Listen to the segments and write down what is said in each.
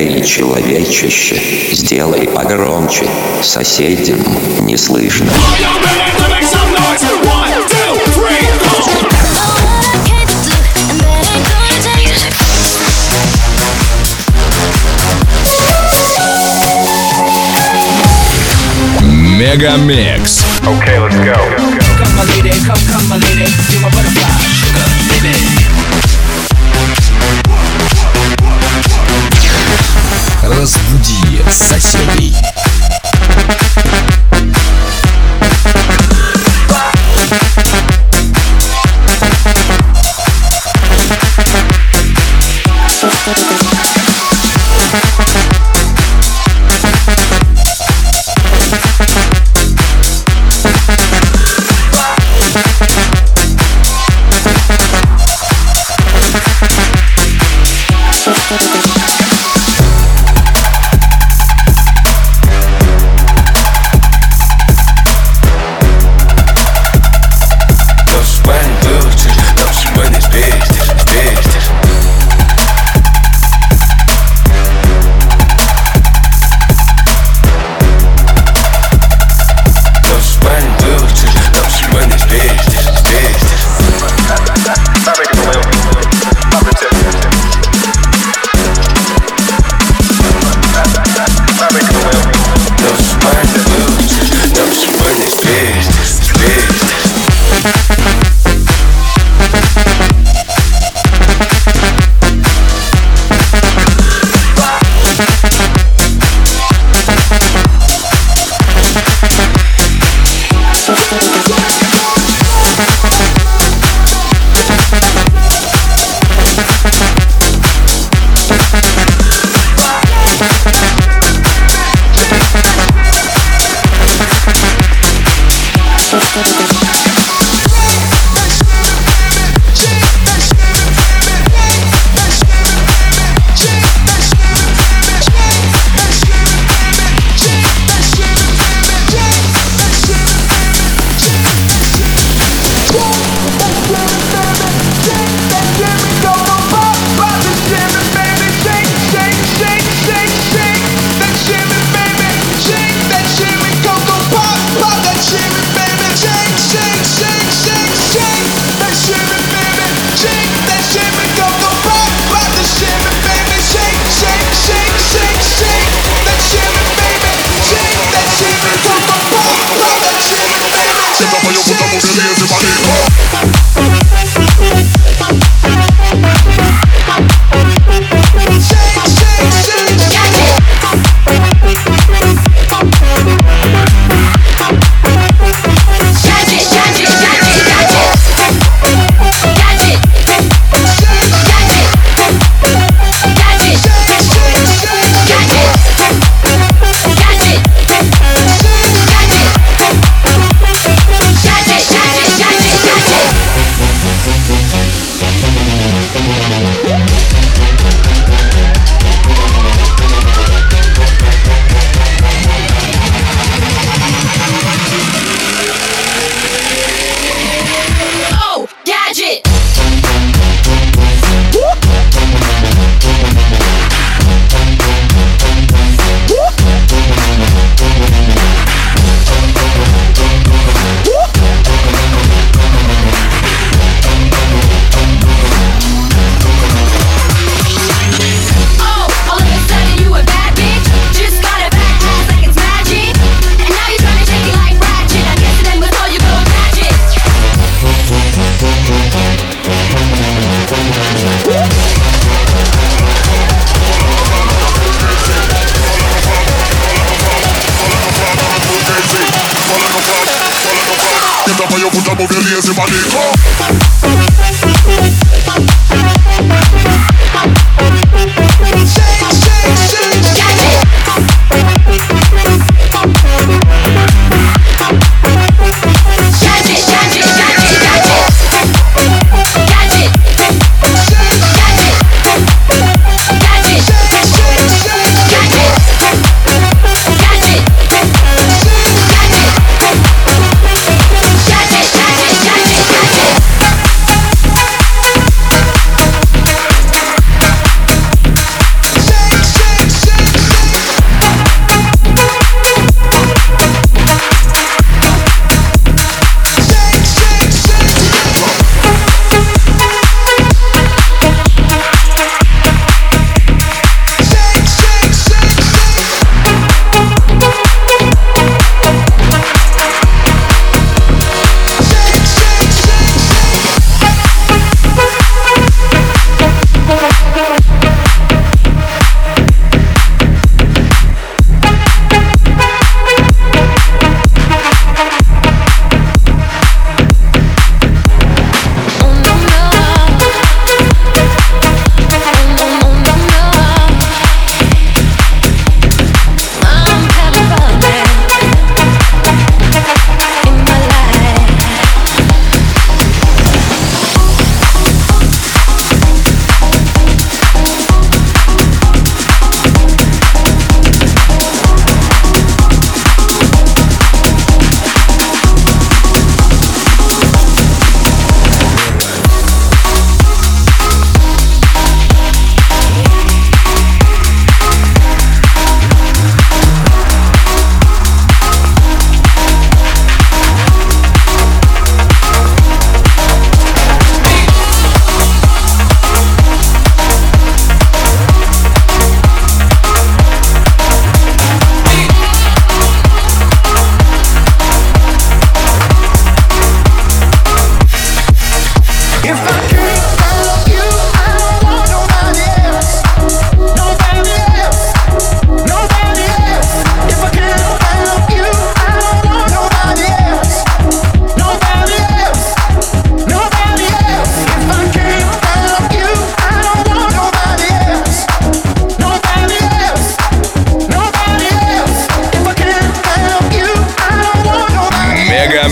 или человечище, сделай погромче, соседям не слышно. MegaMix. Okay, let's go. Come, my lady, come, come, my lady, you're my butterfly, sugar, baby. Разбуди соседей.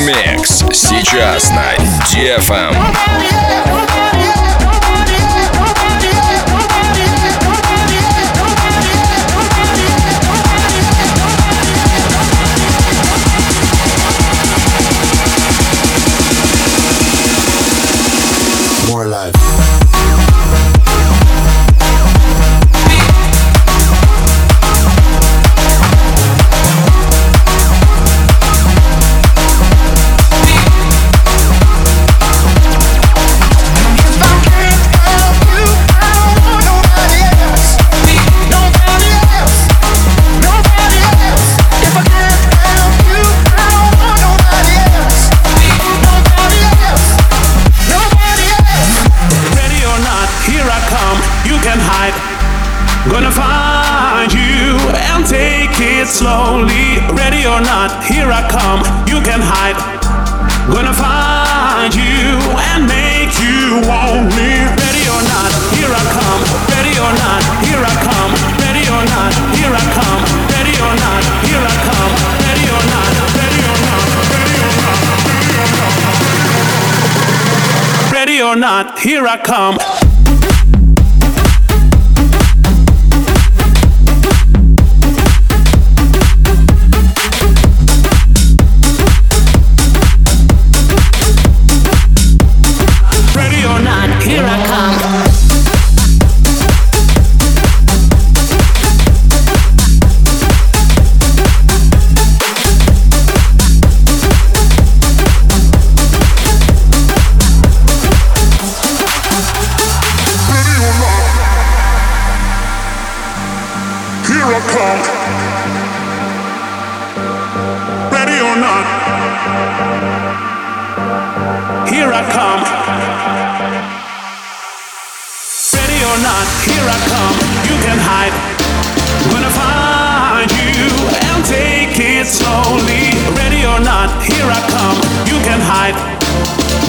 Мегамикс сейчас на ДФМ. Gonna find you and take it slowly. Ready or not, here I come, you can hide. Gonna find you and make you want me. Ready or not, here I come. Ready or not, here I come. Ready or not, here I come. Ready or not, here I come. Ready or not, ready or not, ready or not, ready or not. Ready or not, here I come. Ready or not, here I come. Ready or not, here I come. You can hide. Gonna find you and take it slowly. Ready or not, here I come. You can hide.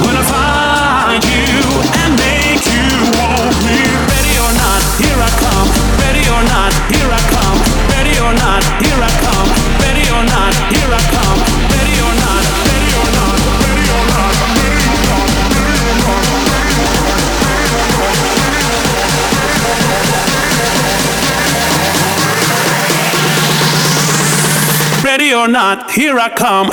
Gonna find you and make you want me. Ready or not, here I come. Ready or not, here I come. Ready or not, here I come. Ready or not, here I come. Ready or not, ready or not, ready or not, ready or not, ready or not, ready or not, ready or not, ready or not. Ready or not, here I come.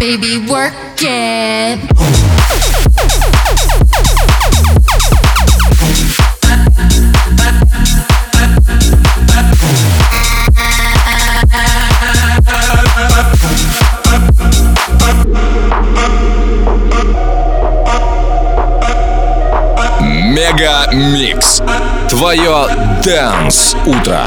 Baby, work it. MegaMix. Твое Dance утро.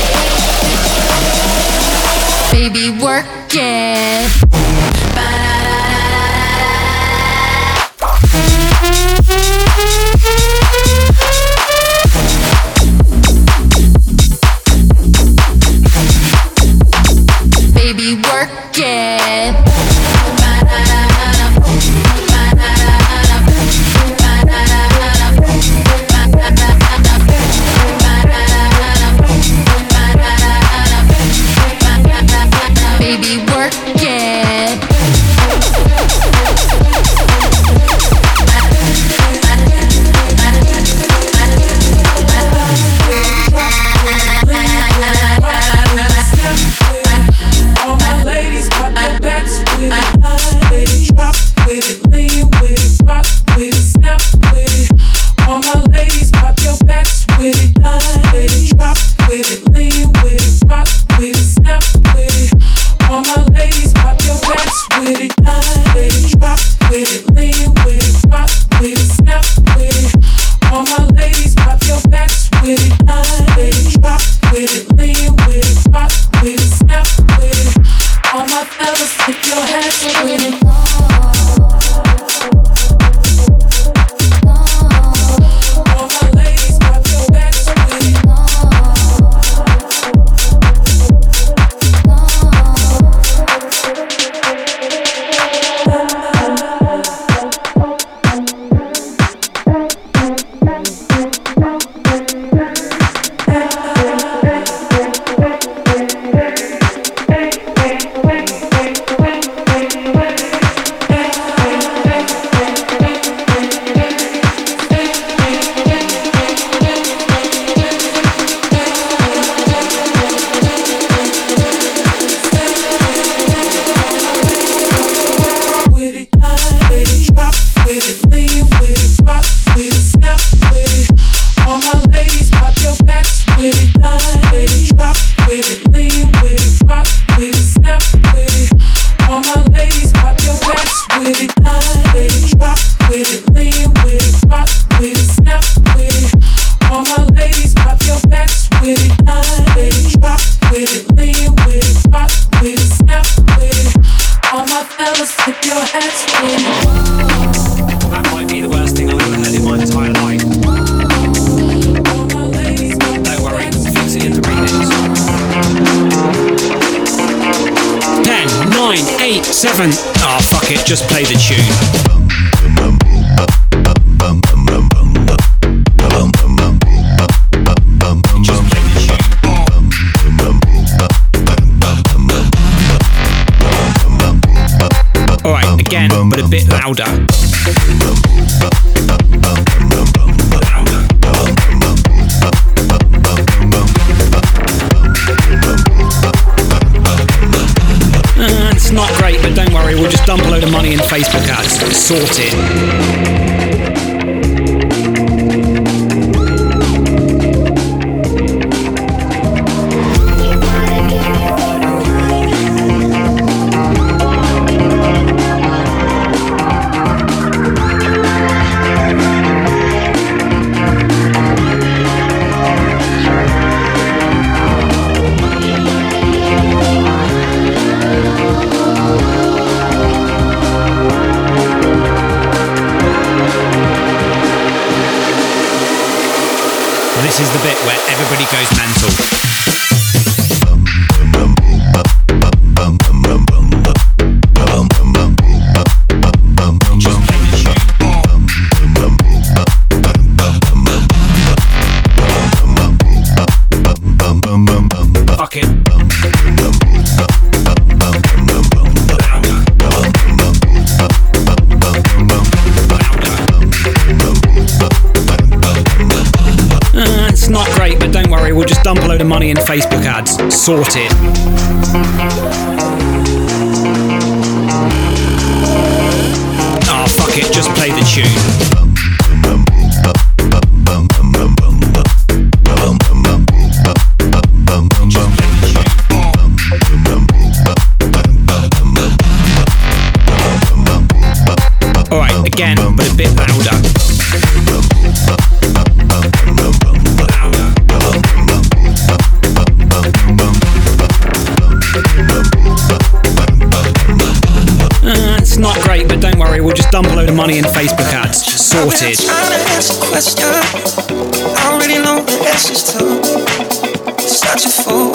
baby, work it. Baby, work it. Money in Facebook ads. Sort it. we'll just dump a load of money in Facebook ads. Sorted. I'm trying to answer question. I already know the answers to. Such a fool.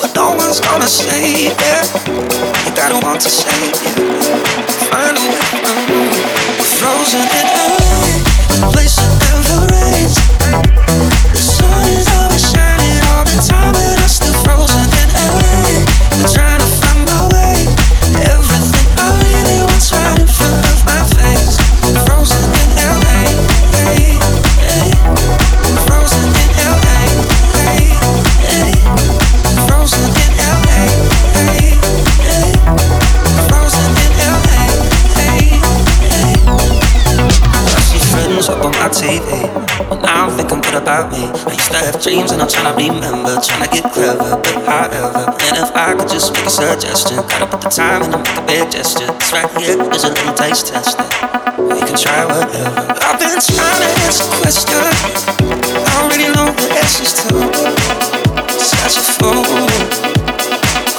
But no one's gonna say it. You gotta want to say it. Find a way through. We're frozen in earth. A place that never rains. The sun is always shining all the time, but I'm still frozen in LA. I'm trying to find my way. Everything I really want's right in front of my face. I'm frozen in LA. I'm frozen in LA. I'm frozen in LA. I'm frozen in LA. I see friends up on my TV. Now I'm thinking, what about me? I used to have dreams and I'm trying to remember. Trying to get clever, but however. And if I could just make a suggestion, cut up at the time and I make a big gesture. This right here is a little taste tester. You can try whatever. I've been trying to answer questions I already know the answers to. Such a fool.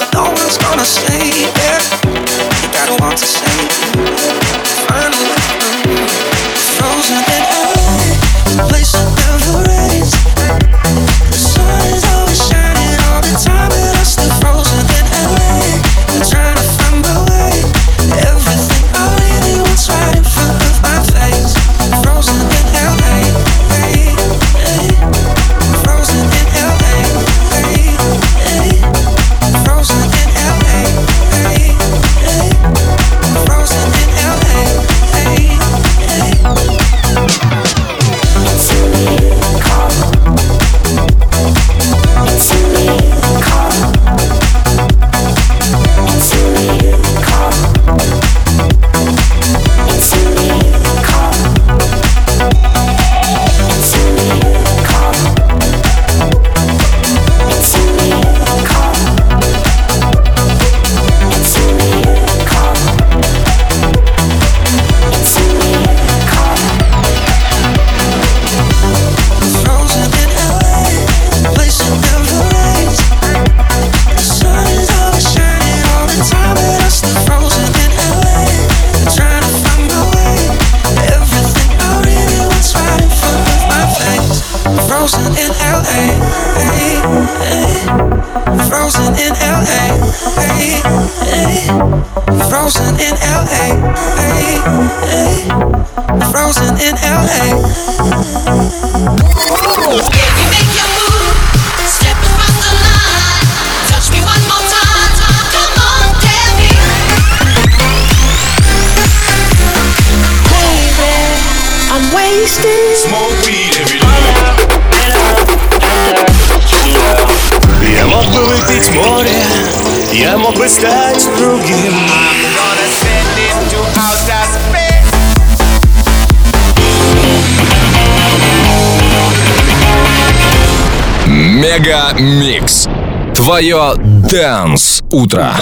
But no one's gonna say it. You gotta want to say it. Find a way. Frozen in air. Place that never rains. The sun is always shining all the time, but I'm still frozen in LA. I'm trying to find my way. Everything I really want's right in front of my face. I'm frozen in LA. I'm frozen in LA. I'm frozen in LA. I'm frozen in LA. It's a miracle. It's a miracle. It's a miracle. It's a miracle. It's a miracle. It's a miracle. It's a miracle. It's a miracle. Frozen in LA, frozen in LA, frozen in LA, frozen in LA. If you make your move, step across the line, touch me one more time, come on, tell me. Baby, I'm wasted. Smoke weed every night. Я мог бы выпить море, я мог бы стать другим. MegaMix. Твое Dance утро.